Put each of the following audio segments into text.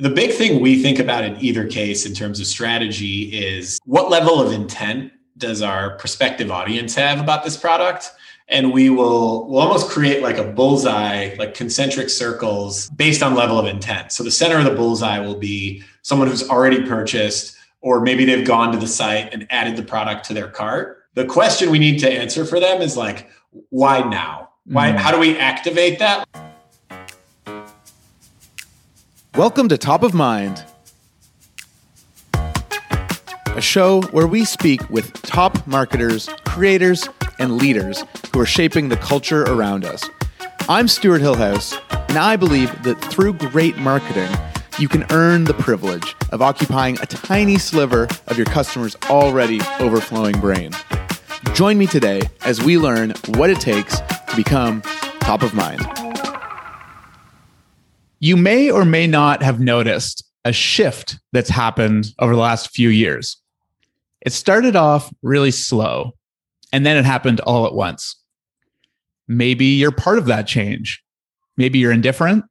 The big thing we think about in either case in terms of strategy is what level of intent does our prospective audience have about this product? And we'll almost create like a bullseye, like concentric circles based on level of intent. So the center of the bullseye will be someone who's already purchased, or maybe they've gone to the site and added the product to their cart. The question we need to answer for them is like, why now? Why? How do we activate that? Welcome to Top of Mind, a show where we speak with top marketers, creators, and leaders who are shaping the culture around us. I'm Stuart Hillhouse, and I believe that through great marketing, you can earn the privilege of occupying a tiny sliver of your customer's already overflowing brain. Join me today as we learn what it takes to become top of mind. You may or may not have noticed a shift that's happened over the last few years. It started off really slow, and then it happened all at once. Maybe you're part of that change. Maybe you're indifferent.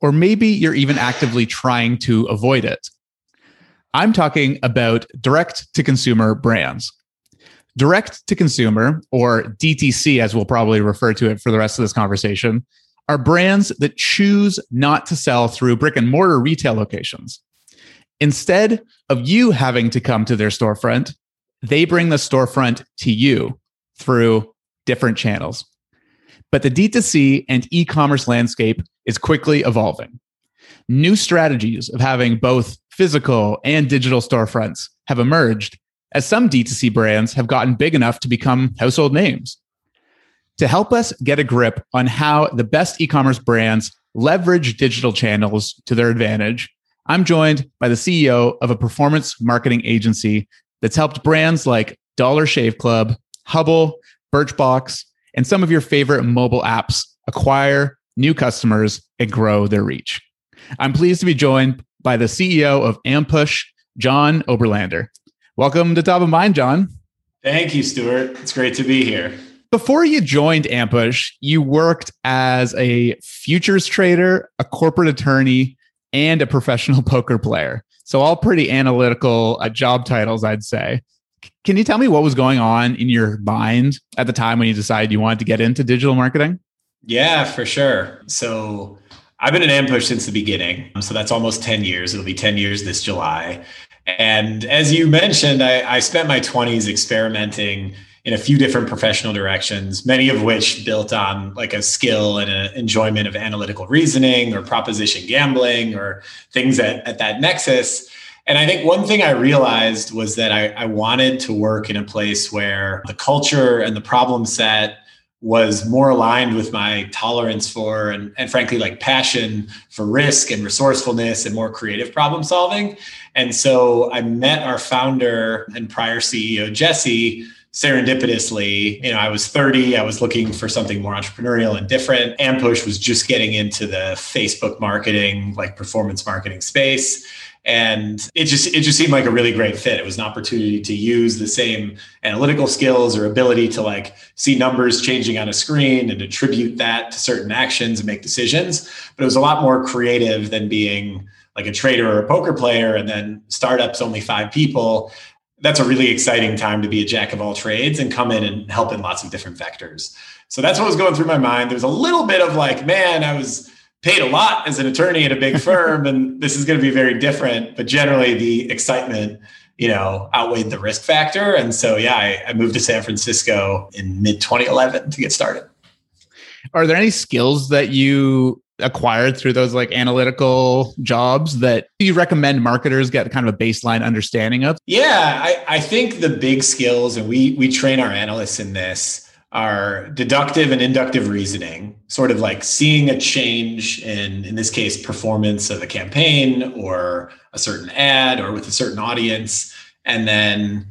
Or maybe you're even actively trying to avoid it. I'm talking about direct-to-consumer brands. Direct-to-consumer, or DTC, as we'll probably refer to it for the rest of this conversation, are brands that choose not to sell through brick-and-mortar retail locations. Instead of you having to come to their storefront, they bring the storefront to you through different channels. But the D2C and e-commerce landscape is quickly evolving. New strategies of having both physical and digital storefronts have emerged, as some D2C brands have gotten big enough to become household names. To help us get a grip on how the best e-commerce brands leverage digital channels to their advantage, I'm joined by the CEO of a performance marketing agency that's helped brands like Dollar Shave Club, Hubble, Birchbox, and some of your favorite mobile apps acquire new customers and grow their reach. I'm pleased to be joined by the CEO of Ampush, John Oberlander. Welcome to Top of Mind, John. Thank you, Stuart. It's great to be here. Before you joined Ampush, you worked as a futures trader, a corporate attorney, and a professional poker player. So all pretty analytical job titles, I'd say. Can you tell me what was going on in your mind at the time when you decided you wanted to get into digital marketing? Yeah, for sure. So I've been at Ampush since the beginning. So that's almost 10 years. It'll be 10 years this July. And as you mentioned, I spent my 20s experimenting in a few different professional directions, many of which built on like a skill and an enjoyment of analytical reasoning or proposition gambling or things at that nexus. And I think one thing I realized was that I wanted to work in a place where the culture and the problem set was more aligned with my tolerance for and frankly, like passion for risk and resourcefulness and more creative problem solving. And so I met our founder and prior CEO, Jesse, serendipitously. You know, I was 30, I was looking for something more entrepreneurial and different. Ampush was just getting into the Facebook marketing, like performance marketing space. And it just seemed like a really great fit. It was an opportunity to use the same analytical skills or ability to like see numbers changing on a screen and attribute that to certain actions and make decisions. But it was a lot more creative than being like a trader or a poker player and then startups, only 5 people. That's a really exciting time to be a jack of all trades and come in and help in lots of different vectors. So that's what was going through my mind. There's a little bit of like, man, I was paid a lot as an attorney at a big firm, and this is going to be very different. But generally, the excitement, you know, outweighed the risk factor. And so, yeah, I moved to San Francisco in mid-2011 to get started. Are there any skills that you acquired through those like analytical jobs that you recommend marketers get kind of a baseline understanding of? Yeah, I think the big skills, and we train our analysts in this, are deductive and inductive reasoning, sort of like seeing a change in this case, performance of a campaign or a certain ad or with a certain audience, and then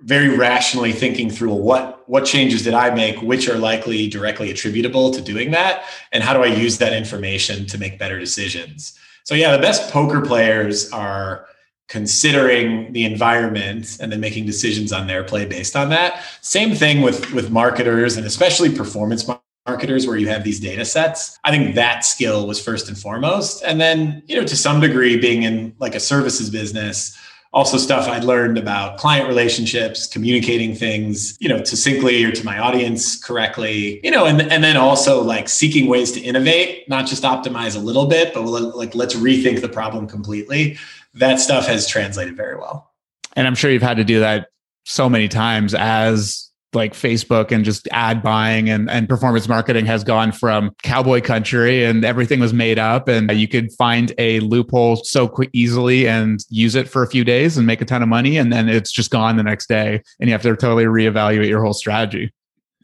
very rationally thinking through what changes did I make, which are likely directly attributable to doing that, and how do I use that information to make better decisions? So yeah, the best poker players are considering the environment and then making decisions on their play based on that. Same thing with marketers and especially performance marketers where you have these data sets. I think that skill was first and foremost. And then, you know, to some degree, being in like a services business, also stuff I'd learned about client relationships, communicating things, you know, succinctly or to my audience correctly, you know, and then also like seeking ways to innovate, not just optimize a little bit, but like, let's rethink the problem completely. That stuff has translated very well. And I'm sure you've had to do that so many times as like Facebook and just ad buying and performance marketing has gone from cowboy country and everything was made up and you could find a loophole so easily and use it for a few days and make a ton of money. And then it's just gone the next day and you have to totally reevaluate your whole strategy.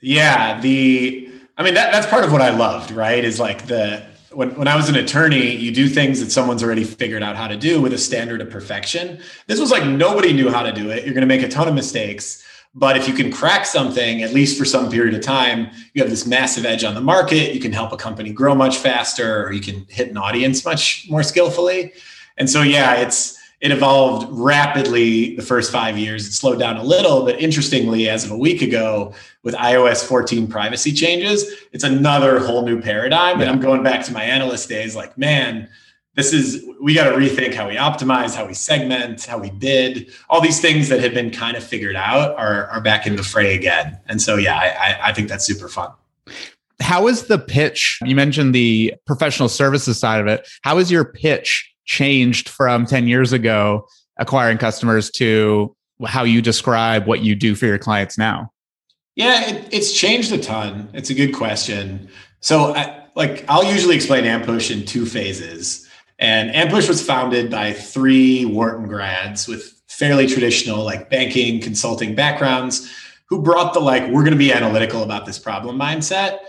Yeah. That's part of what I loved, right? Is like when I was an attorney, you do things that someone's already figured out how to do with a standard of perfection. This was like, nobody knew how to do it. You're going to make a ton of mistakes. But if you can crack something, at least for some period of time, you have this massive edge on the market. You can help a company grow much faster, or you can hit an audience much more skillfully. And so, yeah, it evolved rapidly the first 5 years. It slowed down a little, but interestingly, as of a week ago, with iOS 14 privacy changes, it's another whole new paradigm. Yeah. And I'm going back to my analyst days like, man, we got to rethink how we optimize, how we segment, how we bid. All these things that had been kind of figured out are back in the fray again. And so, yeah, I think that's super fun. How is the pitch? You mentioned the professional services side of it. How is your pitch changed from 10 years ago, acquiring customers, to how you describe what you do for your clients now? Yeah, it's changed a ton. It's a good question. So I'll usually explain Ampush in two phases. And Ampush was founded by three Wharton grads with fairly traditional like banking, consulting backgrounds who brought the like, we're going to be analytical about this problem mindset.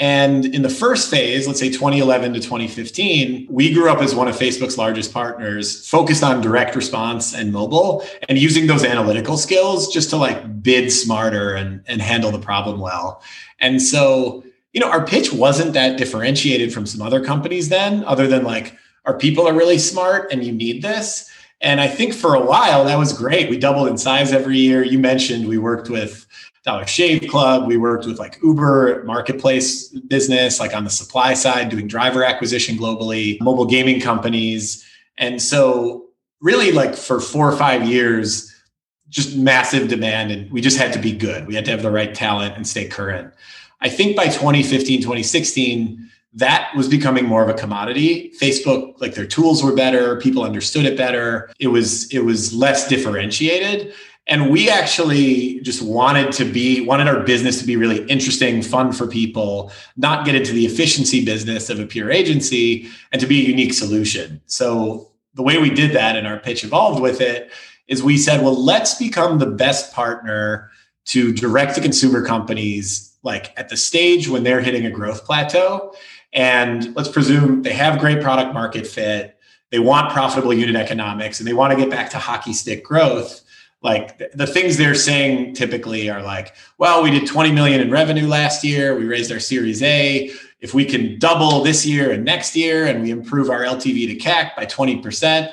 And in the first phase, let's say 2011 to 2015, we grew up as one of Facebook's largest partners, focused on direct response and mobile, and using those analytical skills just to like bid smarter and handle the problem well. And so, you know, our pitch wasn't that differentiated from some other companies then, other than like, our people are really smart and you need this. And I think for a while that was great. We doubled in size every year. You mentioned we worked with Dollar Shave Club. We worked with like Uber marketplace business, like on the supply side, doing driver acquisition globally, mobile gaming companies. And so really like for 4 or 5 years, just massive demand. And we just had to be good. We had to have the right talent and stay current. I think by 2015, 2016, that was becoming more of a commodity. Facebook, like their tools were better. People understood it better. It was less differentiated. And we actually just wanted our business to be really interesting, fun for people, not get into the efficiency business of a pure agency, and to be a unique solution. So the way we did that and our pitch evolved with it is we said, well, let's become the best partner to direct-to-consumer companies like at the stage when they're hitting a growth plateau. And let's presume they have great product market fit. They want profitable unit economics and they want to get back to hockey stick growth. Like the things they're saying typically are like, well, we did 20 million in revenue last year. We raised our Series A. If we can double this year and next year, and we improve our LTV to CAC by 20%,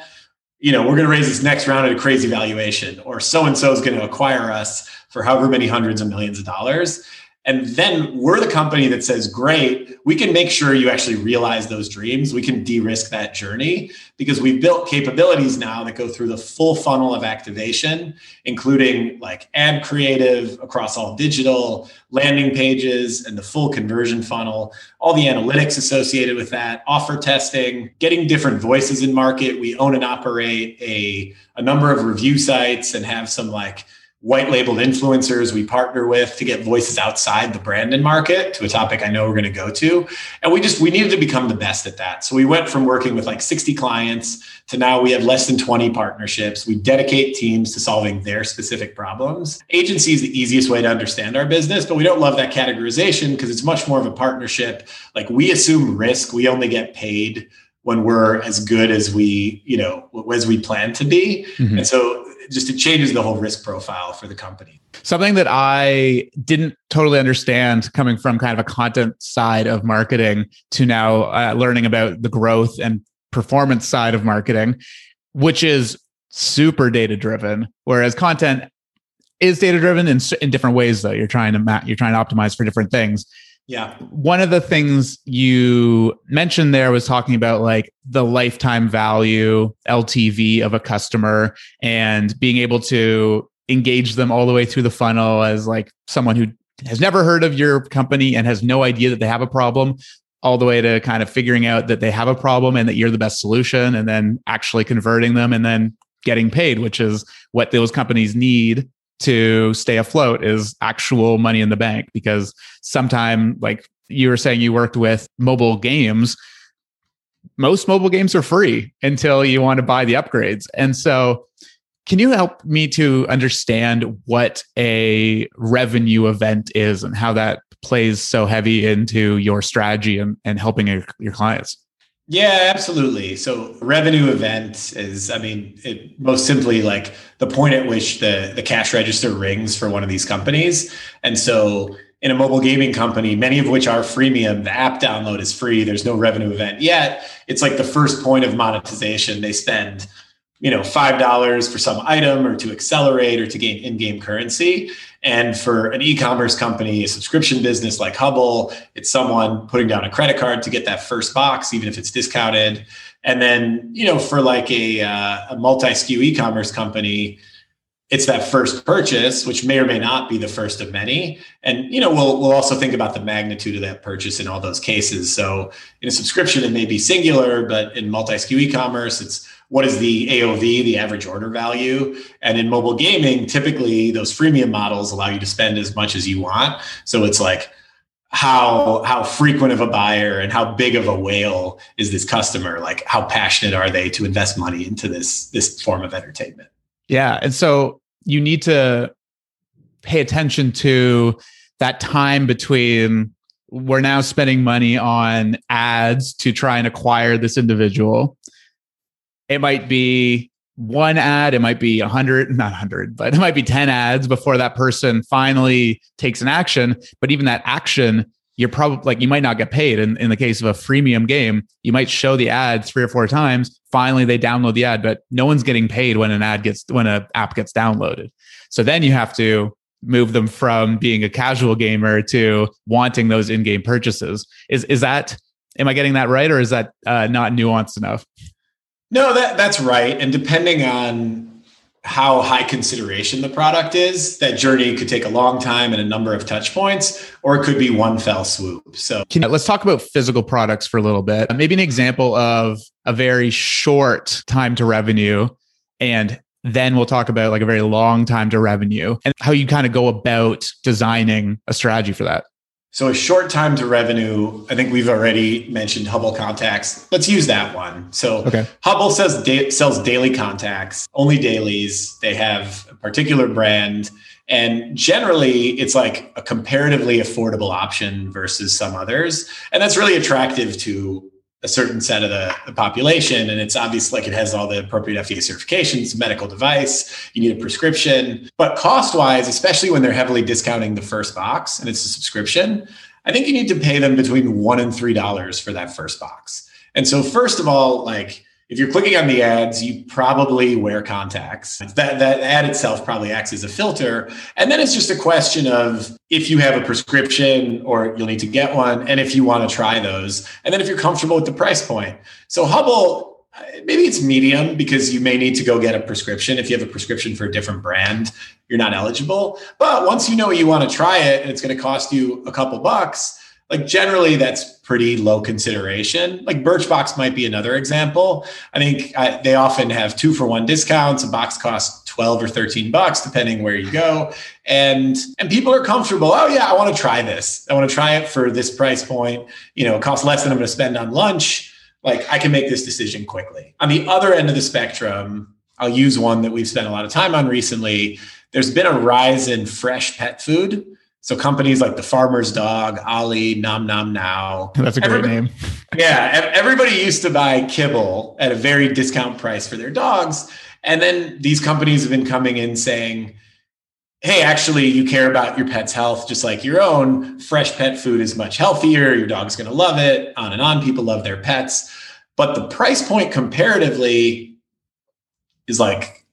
you know, we're going to raise this next round at a crazy valuation, or so-and-so is going to acquire us for however many hundreds of millions of dollars. And then we're the company that says, great, we can make sure you actually realize those dreams. We can de-risk that journey because we've built capabilities now that go through the full funnel of activation, including like ad creative across all digital, landing pages, and the full conversion funnel, all the analytics associated with that, offer testing, getting different voices in market. We own and operate a number of review sites and have some like white labeled influencers we partner with to get voices outside the brand and market, to a topic I know we're going to go to. And we needed to become the best at that. So we went from working with like 60 clients to now we have less than 20 partnerships. We dedicate teams to solving their specific problems. Agency is the easiest way to understand our business, but we don't love that categorization because it's much more of a partnership. Like we assume risk. We only get paid when we're as good as we plan to be. Mm-hmm. And so just it changes the whole risk profile for the company. Something that I didn't totally understand coming from kind of a content side of marketing to now learning about the growth and performance side of marketing, which is super data-driven, whereas content is data-driven in different ways though. You're trying to optimize for different things. Yeah. One of the things you mentioned there was talking about like the lifetime value, LTV of a customer, and being able to engage them all the way through the funnel as like someone who has never heard of your company and has no idea that they have a problem, all the way to kind of figuring out that they have a problem and that you're the best solution, and then actually converting them and then getting paid, which is what those companies need to stay afloat, is actual money in the bank. Because sometimes, like you were saying, you worked with mobile games. Most mobile games are free until you want to buy the upgrades. And so can you help me to understand what a revenue event is and how that plays so heavy into your strategy and helping your clients? Yeah, absolutely. So revenue event is, I mean, it most simply like the point at which the cash register rings for one of these companies. And so in a mobile gaming company, many of which are freemium, the app download is free. There's no revenue event yet. It's like the first point of monetization. They spend, you know, $5 for some item or to accelerate or to gain in-game currency. And for an e-commerce company, a subscription business like Hubble, it's someone putting down a credit card to get that first box, even if it's discounted. And then, you know, for like a multi-SKU e-commerce company, it's that first purchase, which may or may not be the first of many. And, you know, we'll also think about the magnitude of that purchase in all those cases. So in a subscription, it may be singular, but in multi-SKU e-commerce, it's what is the AOV, the average order value? And in mobile gaming, typically those freemium models allow you to spend as much as you want. So it's like, how frequent of a buyer and how big of a whale is this customer? Like, how passionate are they to invest money into this form of entertainment? Yeah. And so you need to pay attention to that time between we're now spending money on ads to try and acquire this individual. It might be one ad, it might be 100, not 100, but it might be 10 ads before that person finally takes an action. But even that action, you're probably like, you might not get paid. In the case of a freemium game, you might show the ad 3 or 4 times. Finally, they download the ad, but no one's getting paid when an app gets downloaded. So then you have to move them from being a casual gamer to wanting those in-game purchases. Is that, am I getting that right? Or is that not nuanced enough? No, that's right. And depending on how high consideration the product is, that journey could take a long time and a number of touch points, or it could be one fell swoop. So let's talk about physical products for a little bit. Maybe an example of a very short time to revenue, and then we'll talk about like a very long time to revenue and how you kind of go about designing a strategy for that. So a short time to revenue, I think we've already mentioned Hubble contacts. Let's use that one. So okay. Hubble sells daily contacts, only dailies. They have a particular brand. And generally, it's like a comparatively affordable option versus some others. And that's really attractive to a certain set of the population. And it's obvious, like it has all the appropriate FDA certifications, medical device, you need a prescription. But cost-wise, especially when they're heavily discounting the first box and it's a subscription, I think you need to pay them between $1 and $3 for that first box. And so first of all, like if you're clicking on the ads, you probably wear contacts. That ad itself probably acts as a filter. And then it's just a question of if you have a prescription or you'll need to get one, and if you want to try those, and then if you're comfortable with the price point. So Hubble, maybe it's medium because you may need to go get a prescription. If you have a prescription for a different brand, you're not eligible. But once you know you want to try it and it's going to cost you a couple bucks, like generally that's pretty low consideration. Like Birchbox might be another example. I think they often have 2-for-1 discounts. A box costs $12 or $13, depending where you go. And people are comfortable. Oh yeah, I want to try this. I want to try it for this price point. You know, it costs less than I'm going to spend on lunch. Like I can make this decision quickly. On the other end of the spectrum, I'll use one that we've spent a lot of time on recently. There's been a rise in fresh pet food. So companies like the Farmer's Dog, Ollie, Nom Nom Now. That's a great name. Yeah. Everybody used to buy kibble at a very discount price for their dogs. And then these companies have been coming in saying, hey, actually, you care about your pet's health just like your own. Fresh pet food is much healthier. Your dog's going to love it. On and on. People love their pets. But the price point comparatively is like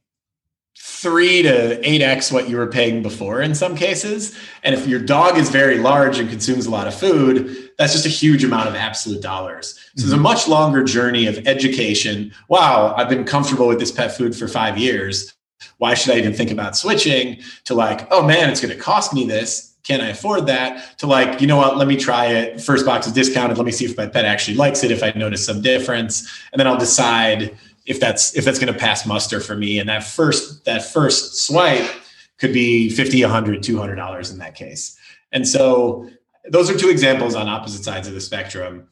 3 to 8x what you were paying before in some cases. And if your dog is very large and consumes a lot of food, that's just a huge amount of absolute dollars. So there's a much longer journey of education. Wow, I've been comfortable with this pet food for 5 years. Why should I even think about switching? To like, oh man, it's going to cost me this. Can I afford that? To like, you know what, let me try it. First box is discounted. Let me see if my pet actually likes it, if I notice some difference. And then I'll decide if that's going to pass muster for me. And that first swipe could be $50, $100, $200 in that case. And so those are two examples on opposite sides of the spectrum.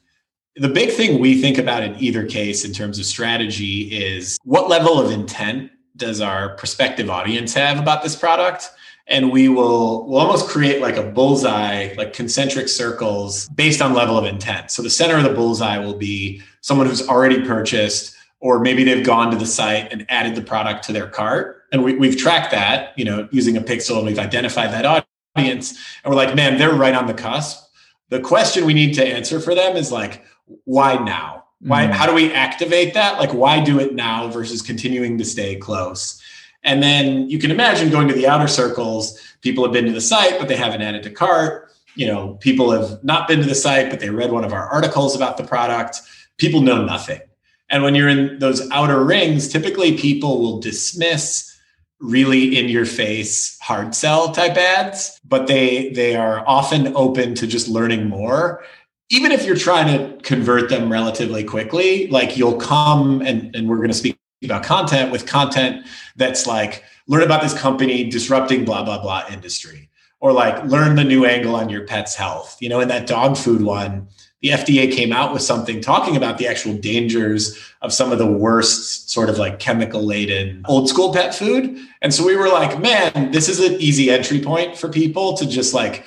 The big thing we think about in either case in terms of strategy is what level of intent does our prospective audience have about this product? And we'll almost create like a bullseye, like concentric circles based on level of intent. So the center of the bullseye will be someone who's already purchased, or maybe they've gone to the site and added the product to their cart. And we've tracked that, you know, using a pixel, and we've identified that audience. And we're like, man, they're right on the cusp. The question we need to answer for them is like, why now? Why? How do we activate that? Like, why do it now versus continuing to stay close? And then you can imagine going to the outer circles, people have been to the site, but they haven't added to cart. You know, people have not been to the site, but they read one of our articles about the product. People know nothing. And when you're in those outer rings, typically people will dismiss really in-your-face hard sell type ads, but they are often open to just learning more. Even if you're trying to convert them relatively quickly, like you'll come and we're going to speak about content with content that's like, learn about this company disrupting blah, blah, blah industry, or like learn the new angle on your pet's health. You know, in that dog food one, the FDA came out with something talking about the actual dangers of some of the worst sort of like chemical laden old school pet food. And so we were like, man, this is an easy entry point for people to just like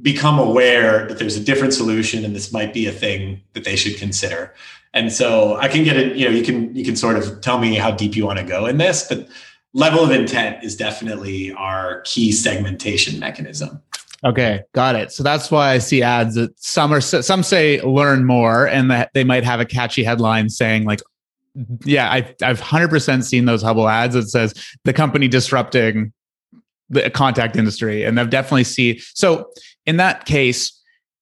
become aware that there's a different solution and this might be a thing that they should consider. And so I can get it, you know, you can sort of tell me how deep you want to go in this, but level of intent is definitely our key segmentation mechanism. Okay, got it. So that's why I see ads that some say learn more, and that they might have a catchy headline saying like, yeah, I've 100% seen those Hubble ads that says the company disrupting the contact industry. And I've definitely seen, so in that case,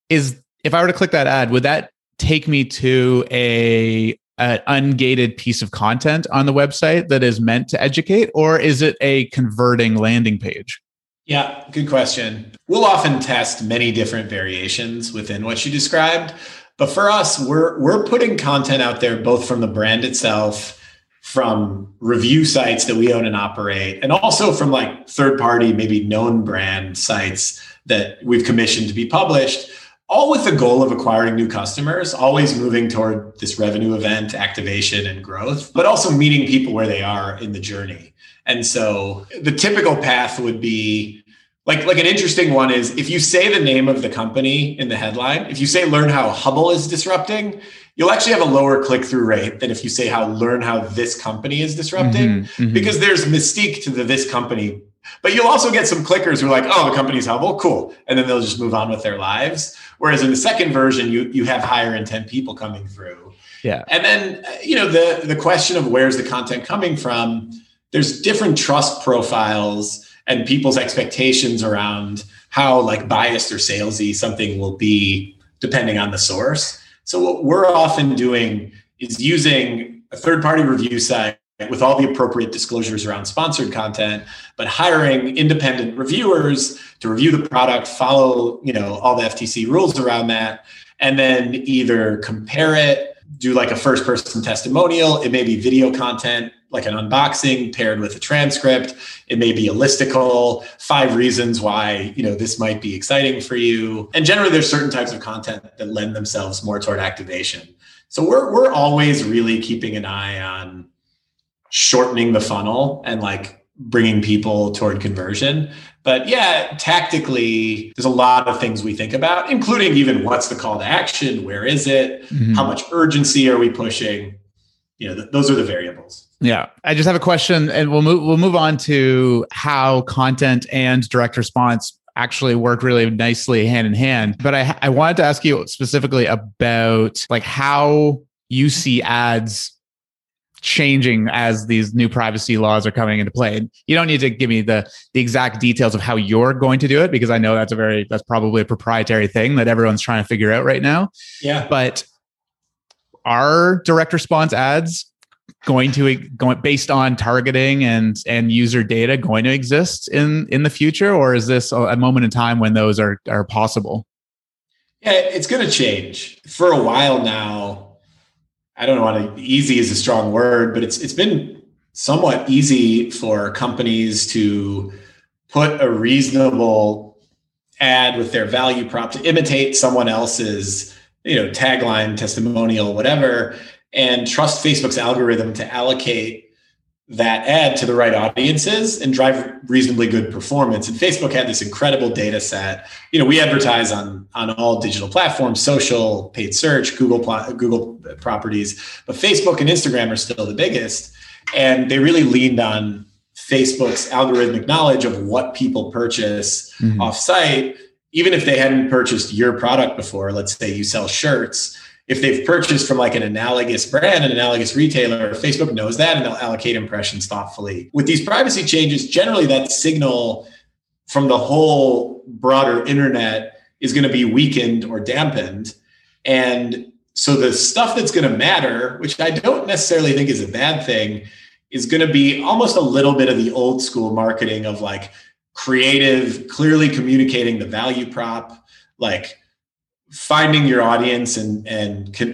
is if I were to click that ad, would that take me to an ungated piece of content on the website that is meant to educate, or is it a converting landing page? Yeah, good question. We'll often test many different variations within what you described. But for us, we're putting content out there both from the brand itself, from review sites that we own and operate, and also from like third-party, maybe known brand sites that we've commissioned to be published, all with the goal of acquiring new customers, always moving toward this revenue event, activation, and growth, but also meeting people where they are in the journey. And so the typical path would be like an interesting one is if you say the name of the company in the headline, if you say learn how Hubble is disrupting, you'll actually have a lower click-through rate than if you say learn how this company is disrupting, because there's mystique to the this company. But you'll also get some clickers who are like, oh, the company's Hubble, cool. And then they'll just move on with their lives. Whereas in the second version, you have higher intent people coming through. Yeah. And then, you know, the question of where's the content coming from, there's different trust profiles and people's expectations around how like biased or salesy something will be depending on the source. So what we're often doing is using a third-party review site with all the appropriate disclosures around sponsored content, but hiring independent reviewers to review the product, follow, you know, all the FTC rules around that, and then either compare it, do like a first-person testimonial. It may be video content, like an unboxing paired with a transcript. It may be a listicle, 5 reasons why, you know, this might be exciting for you. And generally there's certain types of content that lend themselves more toward activation. So we're always really keeping an eye on shortening the funnel and like bringing people toward conversion. But yeah, tactically, there's a lot of things we think about, including even what's the call to action? Where is it? How much urgency are we pushing? You know, those are the variables. Yeah. I just have a question, and we'll move on to how content and direct response actually work really nicely hand in hand. But I wanted to ask you specifically about like how you see ads changing as these new privacy laws are coming into play. And you don't need to give me the exact details of how you're going to do it, because I know that's probably a proprietary thing that everyone's trying to figure out right now. Yeah. But are direct response ads going based on targeting and user data going to exist in the future? Or is this a moment in time when those are possible? Yeah, it's going to change. For a while now, I don't want to, easy is a strong word, but it's been somewhat easy for companies to put a reasonable ad with their value prop to imitate someone else's, tagline, testimonial, whatever, and trust Facebook's algorithm to allocate that ad to the right audiences and drive reasonably good performance. And Facebook had this incredible data set. We advertise on all digital platforms, social, paid search, Google properties, but Facebook and Instagram are still the biggest. And they really leaned on Facebook's algorithmic knowledge of what people purchase offsite, even if they hadn't purchased your product before. Let's say you sell shirts. If they've purchased from like an analogous brand, an analogous retailer, Facebook knows that and they'll allocate impressions thoughtfully. With these privacy changes, generally that signal from the whole broader internet is going to be weakened or dampened. And so the stuff that's going to matter, which I don't necessarily think is a bad thing, is going to be almost a little bit of the old school marketing of like creative, clearly communicating the value prop, like finding your audience and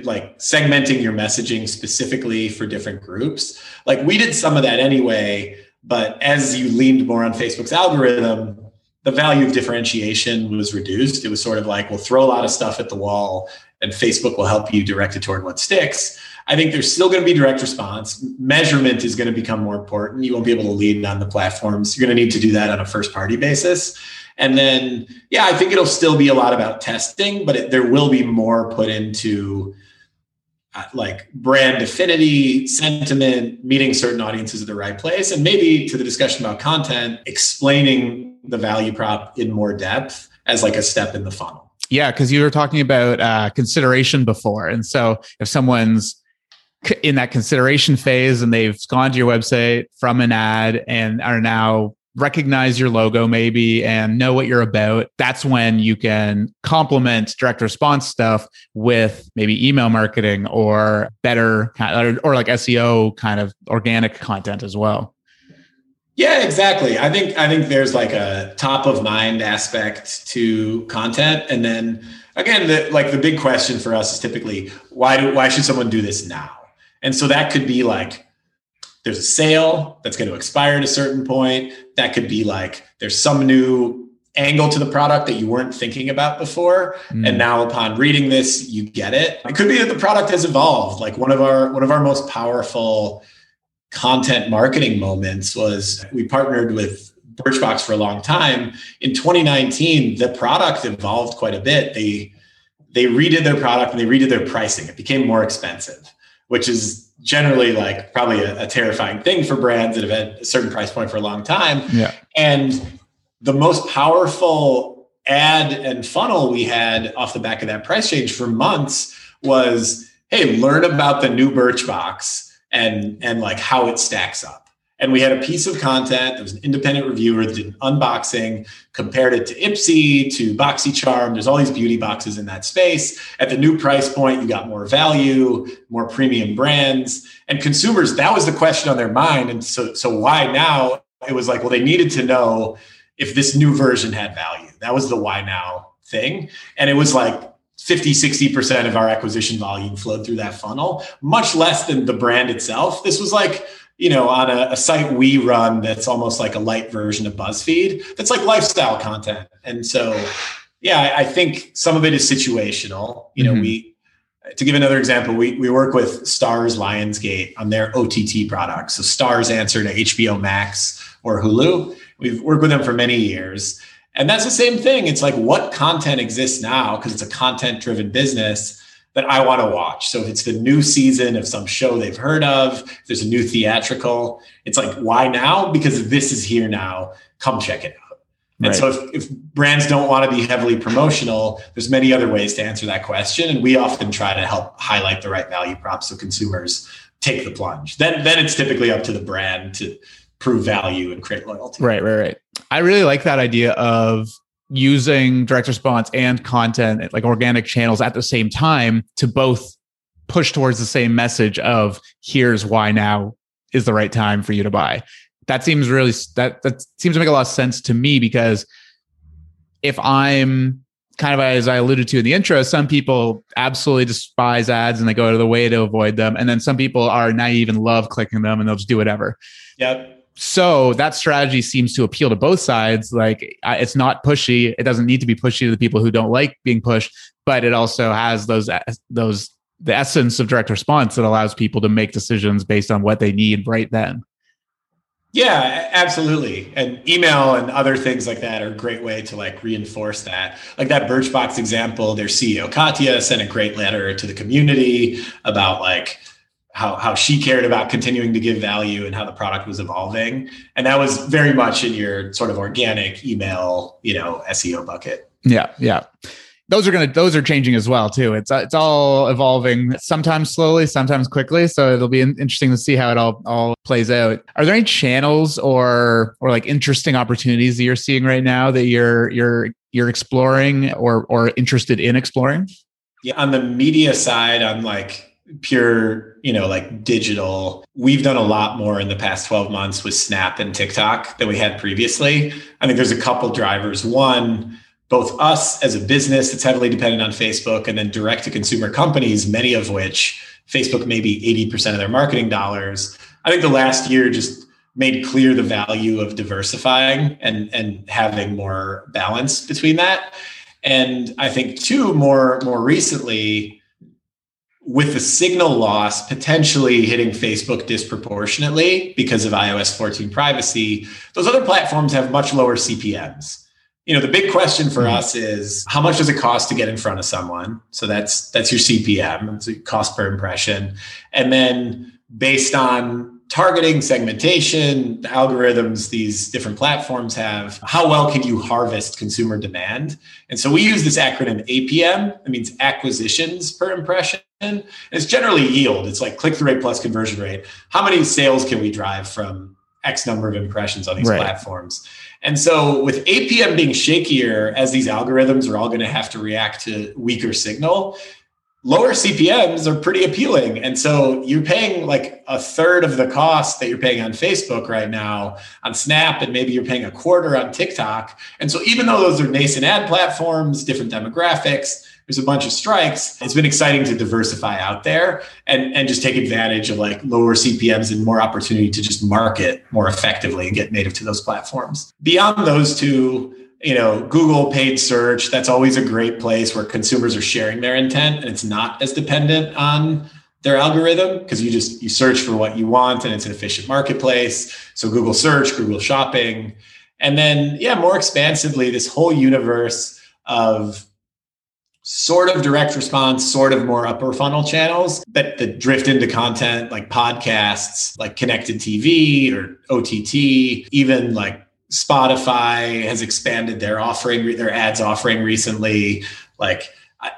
like segmenting your messaging specifically for different groups. Like we did some of that anyway, but as you leaned more on Facebook's algorithm, the value of differentiation was reduced. It was sort of like, we'll throw a lot of stuff at the wall and Facebook will help you direct it toward what sticks. I think there's still going to be direct response. Measurement is going to become more important. You won't be able to lean on the platforms. You're going to need to do that on a first party basis. And then, yeah, I think it'll still be a lot about testing, but there will be more put into like brand affinity, sentiment, meeting certain audiences at the right place. And maybe to the discussion about content, explaining the value prop in more depth as like a step in the funnel. Yeah, because you were talking about consideration before. And so if someone's in that consideration phase and they've gone to your website from an ad and are now recognize your logo maybe and know what you're about, that's when you can complement direct response stuff with maybe email marketing or better or like SEO kind of organic content as well. Yeah, exactly. I think there's like a top of mind aspect to content. And then again, the big question for us is typically, why should someone do this now? And so that could be like, there's a sale that's going to expire at a certain point. That could be like, there's some new angle to the product that you weren't thinking about before. And now upon reading this, you get it. It could be that the product has evolved. Like one of our most powerful content marketing moments was we partnered with Birchbox for a long time. In 2019, the product evolved quite a bit. They redid their product and they redid their pricing. It became more expensive, which is generally like probably a terrifying thing for brands that have had a certain price point for a long time. Yeah. And the most powerful ad and funnel we had off the back of that price change for months was, hey, learn about the new Birchbox and like how it stacks up. And we had a piece of content that was an independent reviewer that did an unboxing, compared it to Ipsy, to BoxyCharm. There's all these beauty boxes in that space. At the new price point, you got more value, more premium brands. And consumers, that was the question on their mind. And so why now? It was like, well, they needed to know if this new version had value. That was the why now thing. And it was like 50-60% of our acquisition volume flowed through that funnel, much less than the brand itself. This was like, on a site we run that's almost like a light version of BuzzFeed, that's like lifestyle content. And so, yeah, I think some of it is situational. To give another example, we work with Stars, Lionsgate on their OTT products. So Stars answer to HBO Max or Hulu. We've worked with them for many years. And that's the same thing. It's like, what content exists now? Because it's a content-driven business that I want to watch. So if it's the new season of some show they've heard of, if there's a new theatrical, it's like, why now? Because this is here now, come check it out. Right. And so if brands don't want to be heavily promotional, there's many other ways to answer that question. And we often try to help highlight the right value props so consumers take the plunge. Then it's typically up to the brand to prove value and create loyalty. Right. I really like that idea of using direct response and content, like organic channels at the same time, to both push towards the same message of here's why now is the right time for you to buy. That seems to make a lot of sense to me, because if I'm kind of, as I alluded to in the intro, some people absolutely despise ads and they go out of the way to avoid them. And then some people are naive and love clicking them and they'll just do whatever. Yep. So that strategy seems to appeal to both sides. Like, it's not pushy. It doesn't need to be pushy to the people who don't like being pushed, but it also has the essence of direct response that allows people to make decisions based on what they need right then. Yeah, absolutely. And email and other things like that are a great way to like reinforce that. Like that Birchbox example, their CEO, Katya, sent a great letter to the community about like how she cared about continuing to give value and how the product was evolving. And that was very much in your sort of organic email, SEO bucket. Yeah. Those are changing as well too. It's all evolving, sometimes slowly, sometimes quickly. So it'll be interesting to see how it all plays out. Are there any channels or like interesting opportunities that you're seeing right now that you're exploring or interested in exploring? Yeah, on the media side, on like pure, like digital, we've done a lot more in the past 12 months with Snap and TikTok than we had previously. I think there's a couple drivers. One, both us as a business that's heavily dependent on Facebook, and then direct-to-consumer companies, many of which Facebook maybe 80% of their marketing dollars. I think the last year just made clear the value of diversifying and having more balance between that. And I think, too, more recently, with the signal loss potentially hitting Facebook disproportionately because of iOS 14 privacy, those other platforms have much lower CPMs. The big question for us is how much does it cost to get in front of someone? So that's your CPM, it's cost per impression. And then based on targeting, segmentation, the algorithms these different platforms have, how well can you harvest consumer demand? And so we use this acronym APM. It means acquisitions per impression. And it's generally yield. It's like click-through rate plus conversion rate. How many sales can we drive from X number of impressions on these platforms? And so with APM being shakier, as these algorithms are all going to have to react to weaker signal, lower CPMs are pretty appealing. And so you're paying like a third of the cost that you're paying on Facebook right now on Snap, and maybe you're paying a quarter on TikTok. And so even though those are nascent ad platforms, different demographics, there's a bunch of strikes. It's been exciting to diversify out there and just take advantage of like lower CPMs and more opportunity to just market more effectively and get native to those platforms. Beyond those two, Google paid search, that's always a great place where consumers are sharing their intent and it's not as dependent on their algorithm because you search for what you want and it's an efficient marketplace. So Google search, Google shopping. And then, more expansively, this whole universe of sort of direct response, sort of more upper funnel channels that drift into content like podcasts, like connected TV or OTT, even like Spotify has expanded their ads offering recently. Like,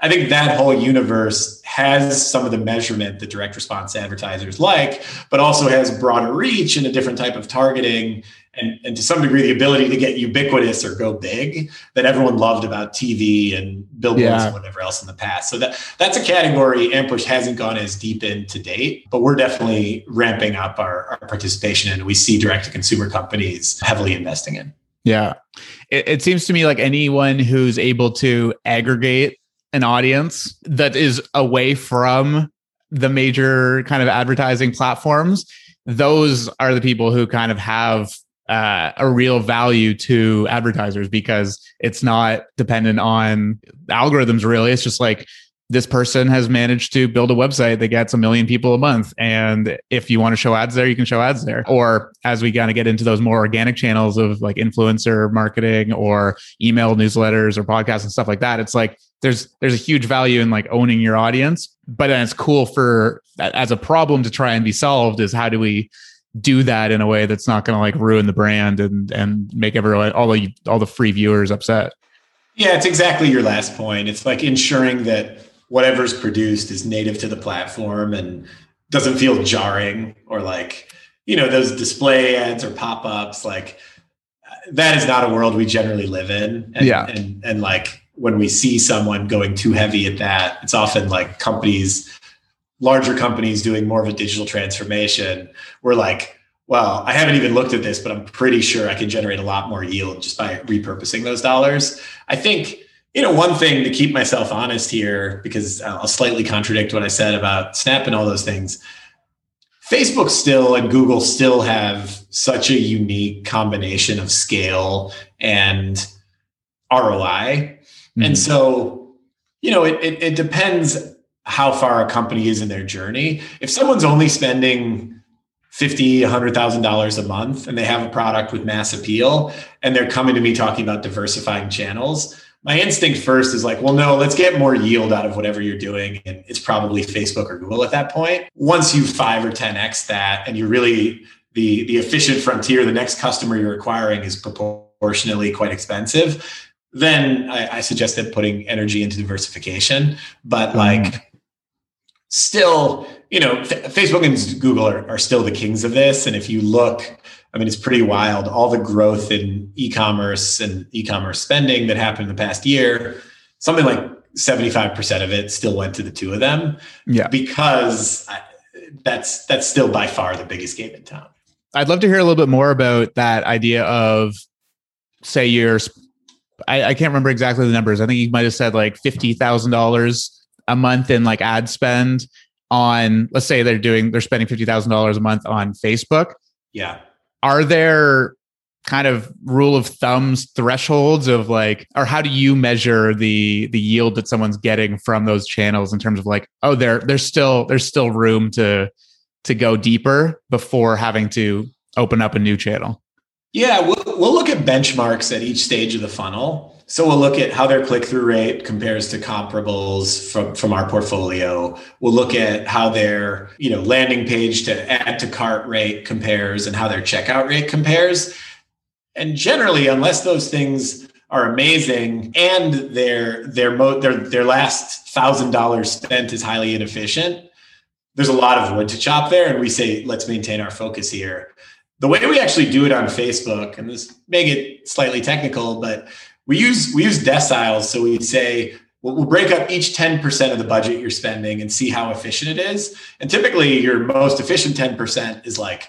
I think that whole universe has some of the measurement that direct response advertisers like, but also has broader reach and a different type of targeting. And to some degree, the ability to get ubiquitous or go big that everyone loved about TV and billboards and whatever else in the past. So that's a category Ampush hasn't gone as deep in to date, but we're definitely ramping up our participation, and we see direct-to-consumer companies heavily investing in. Yeah. It seems to me like anyone who's able to aggregate an audience that is away from the major kind of advertising platforms, those are the people who kind of have a real value to advertisers, because it's not dependent on algorithms really. It's just like, this person has managed to build a website that gets 1 million people a month. And if you want to show ads there, you can show ads there. Or as we kind of get into those more organic channels of like influencer marketing or email newsletters or podcasts and stuff like that, it's like, there's a huge value in like owning your audience, but then it's cool for as a problem to try and be solved is how do we do that in a way that's not going to like ruin the brand and make everyone, all the free viewers upset. Yeah, it's exactly your last point. It's like ensuring that whatever's produced is native to the platform and doesn't feel jarring, or like, you know, those display ads or pop-ups, like that is not a world we generally live in. And, yeah. And like when we see someone going too heavy at that, it's often like companies, larger companies doing more of a digital transformation. We're like, well, I haven't even looked at this, but I'm pretty sure I can generate a lot more yield just by repurposing those dollars. I think, you know, one thing to keep myself honest here, because I'll slightly contradict what I said about Snap and all those things, Facebook still and Google still have such a unique combination of scale and ROI. Mm-hmm. And so, you know, it depends how far a company is in their journey. If someone's only spending $50,000, $100,000 a month and they have a product with mass appeal and they're coming to me talking about diversifying channels, my instinct first is like, well, no, let's get more yield out of whatever you're doing. And it's probably Facebook or Google at that point. Once you 5 or 10X that, and you're really the efficient frontier, the next customer you're acquiring is proportionally quite expensive, then I suggested putting energy into diversification. But like still, you know, Facebook and Google are still the kings of this. And if you look, I mean, it's pretty wild. All the growth in e-commerce and e-commerce spending that happened in the past year, something like 75% of it still went to the two of them. Yeah, because that's still by far the biggest game in town. I'd love to hear a little bit more about that idea of, say, I can't remember exactly the numbers. I think you might have said like $50,000 a month in like ad spend on, let's say they're spending $50,000 a month on Facebook. Yeah. Are there kind of rule of thumbs thresholds of like, or how do you measure the yield that someone's getting from those channels in terms of like, oh, there's still room to go deeper before having to open up a new channel? Yeah, we'll look at benchmarks at each stage of the funnel. So we'll look at how their click-through rate compares to comparables from our portfolio. We'll look at how their, you know, landing page to add to cart rate compares and how their checkout rate compares. And generally, unless those things are amazing and their last $1,000 spent is highly inefficient, there's a lot of wood to chop there. And we say, let's maintain our focus here. The way we actually do it on Facebook, and this may get slightly technical, but we use deciles. So we say, we'll break up each 10% of the budget you're spending and see how efficient it is. And typically your most efficient 10% is like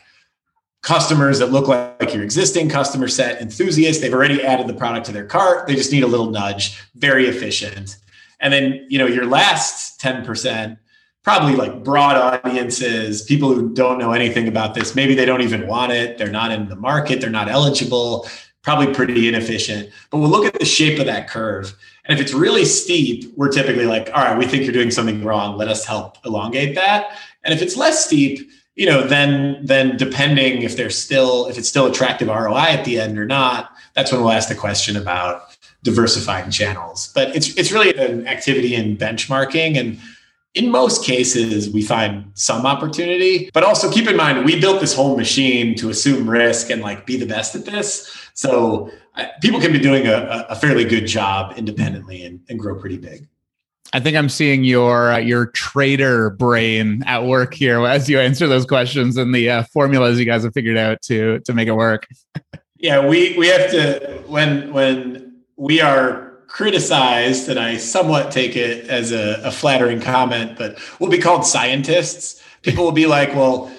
customers that look like your existing customer set, enthusiasts. They've already added the product to their cart. They just need a little nudge, very efficient. And then, you know, your last 10%, probably like broad audiences, people who don't know anything about this. Maybe they don't even want it. They're not in the market. They're not eligible. Probably pretty inefficient, but we'll look at the shape of that curve. And if it's really steep, we're typically like, all right, we think you're doing something wrong. Let us help elongate that. And if it's less steep, you know, then depending if it's still attractive ROI at the end or not, that's when we'll ask the question about diversifying channels. But it's really an activity in benchmarking. And in most cases, we find some opportunity, but also keep in mind, we built this whole machine to assume risk and like be the best at this. So people can be doing a fairly good job independently and grow pretty big. I think I'm seeing your trader brain at work here as you answer those questions and the formulas you guys have figured out to make it work. Yeah, we have to, when we are criticized, and I somewhat take it as a flattering comment, but we'll be called scientists. People will be like, well,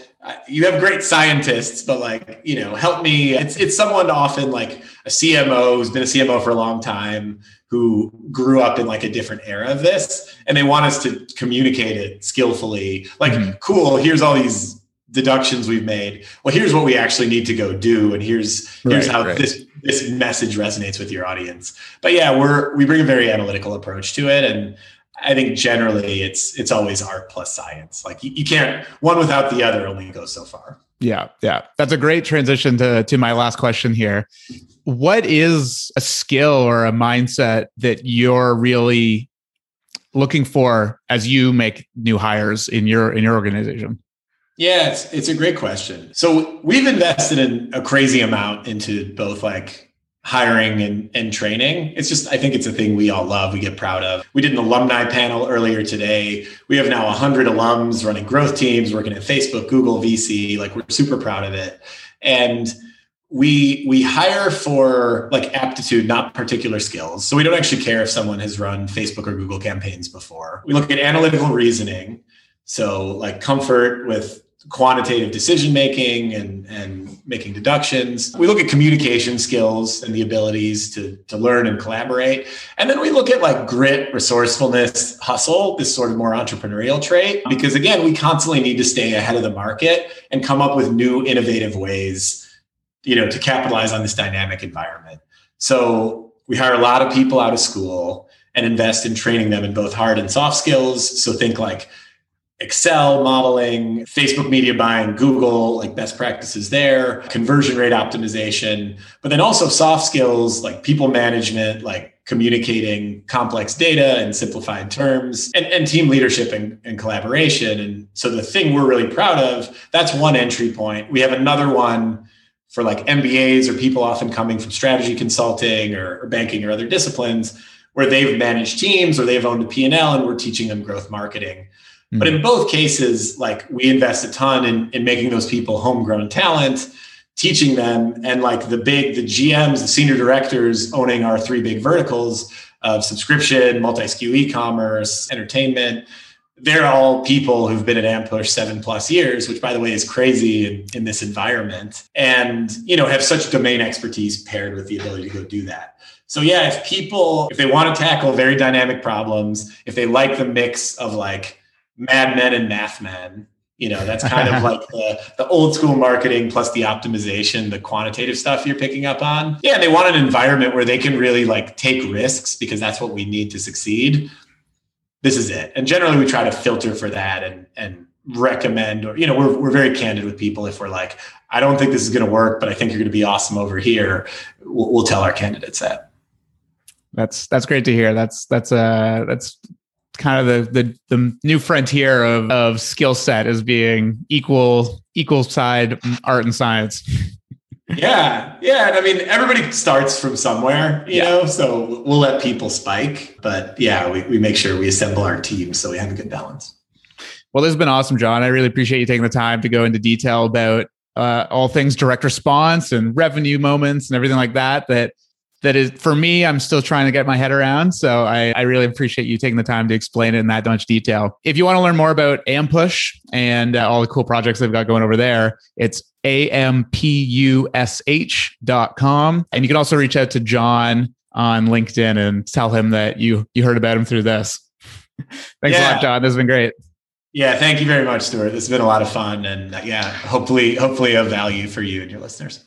you have great scientists, but like, you know, help me. It's someone often like a CMO who's been a CMO for a long time, who grew up in like a different era of this, and they want us to communicate it skillfully. Like, cool, here's all these deductions we've made. Well, here's what we actually need to go do. And here's how this message resonates with your audience. But yeah, we bring a very analytical approach to it. And I think generally it's always art plus science. Like you can't, one without the other only goes so far. Yeah. Yeah. That's a great transition to my last question here. What is a skill or a mindset that you're really looking for as you make new hires in your organization? Yeah, it's a great question. So we've invested in a crazy amount into both like hiring and training. It's just, I think it's a thing we all love. We get proud of. We did an alumni panel earlier today. We have now 100 alums running growth teams, working at Facebook, Google, VC. Like, we're super proud of it. And we hire for like aptitude, not particular skills. So we don't actually care if someone has run Facebook or Google campaigns before. We look at analytical reasoning. So like comfort with quantitative decision-making and making deductions. We look at communication skills and the abilities to learn and collaborate. And then we look at like grit, resourcefulness, hustle, this sort of more entrepreneurial trait, because again, we constantly need to stay ahead of the market and come up with new innovative ways, you know, to capitalize on this dynamic environment. So we hire a lot of people out of school and invest in training them in both hard and soft skills. So think like Excel modeling, Facebook media buying, Google, like best practices there, conversion rate optimization, but then also soft skills like people management, like communicating complex data in simplified terms, and team leadership and collaboration. And so the thing we're really proud of, that's one entry point. We have another one for like MBAs or people often coming from strategy consulting or banking or other disciplines where they've managed teams or they've owned a P&L and we're teaching them growth marketing. But in both cases, like we invest a ton in making those people homegrown talent, teaching them, and like the GMs, the senior directors owning our three big verticals of subscription, multi-SKU e-commerce, entertainment. They're all people who've been at Ampush 7+ years, which by the way is crazy in this environment, and you know, have such domain expertise paired with the ability to go do that. So yeah, if they want to tackle very dynamic problems, if they like the mix of like Mad Men and Math Men, you know, that's kind of like the old school marketing plus the optimization, the quantitative stuff you're picking up on. Yeah, they want an environment where they can really like take risks because that's what we need to succeed. This is it. And generally we try to filter for that and recommend, or, you know, we're very candid with people. If we're like, I don't think this is going to work, but I think you're going to be awesome over here, we'll tell our candidates that. That's great to hear. That's kind of the new frontier of skill set as being equal side art and science. Yeah. And I mean, everybody starts from somewhere, you know, so we'll let people spike. But yeah, we make sure we assemble our team so we have a good balance. Well, this has been awesome, John. I really appreciate you taking the time to go into detail about all things direct response and revenue moments and everything like that. That is, for me, I'm still trying to get my head around. So I really appreciate you taking the time to explain it in that much detail. If you want to learn more about Ampush and all the cool projects they've got going over there, it's ampush.com. And you can also reach out to John on LinkedIn and tell him that you heard about him through this. Thanks a lot, John. This has been great. Yeah, thank you very much, Stuart. This has been a lot of fun. And hopefully of value for you and your listeners.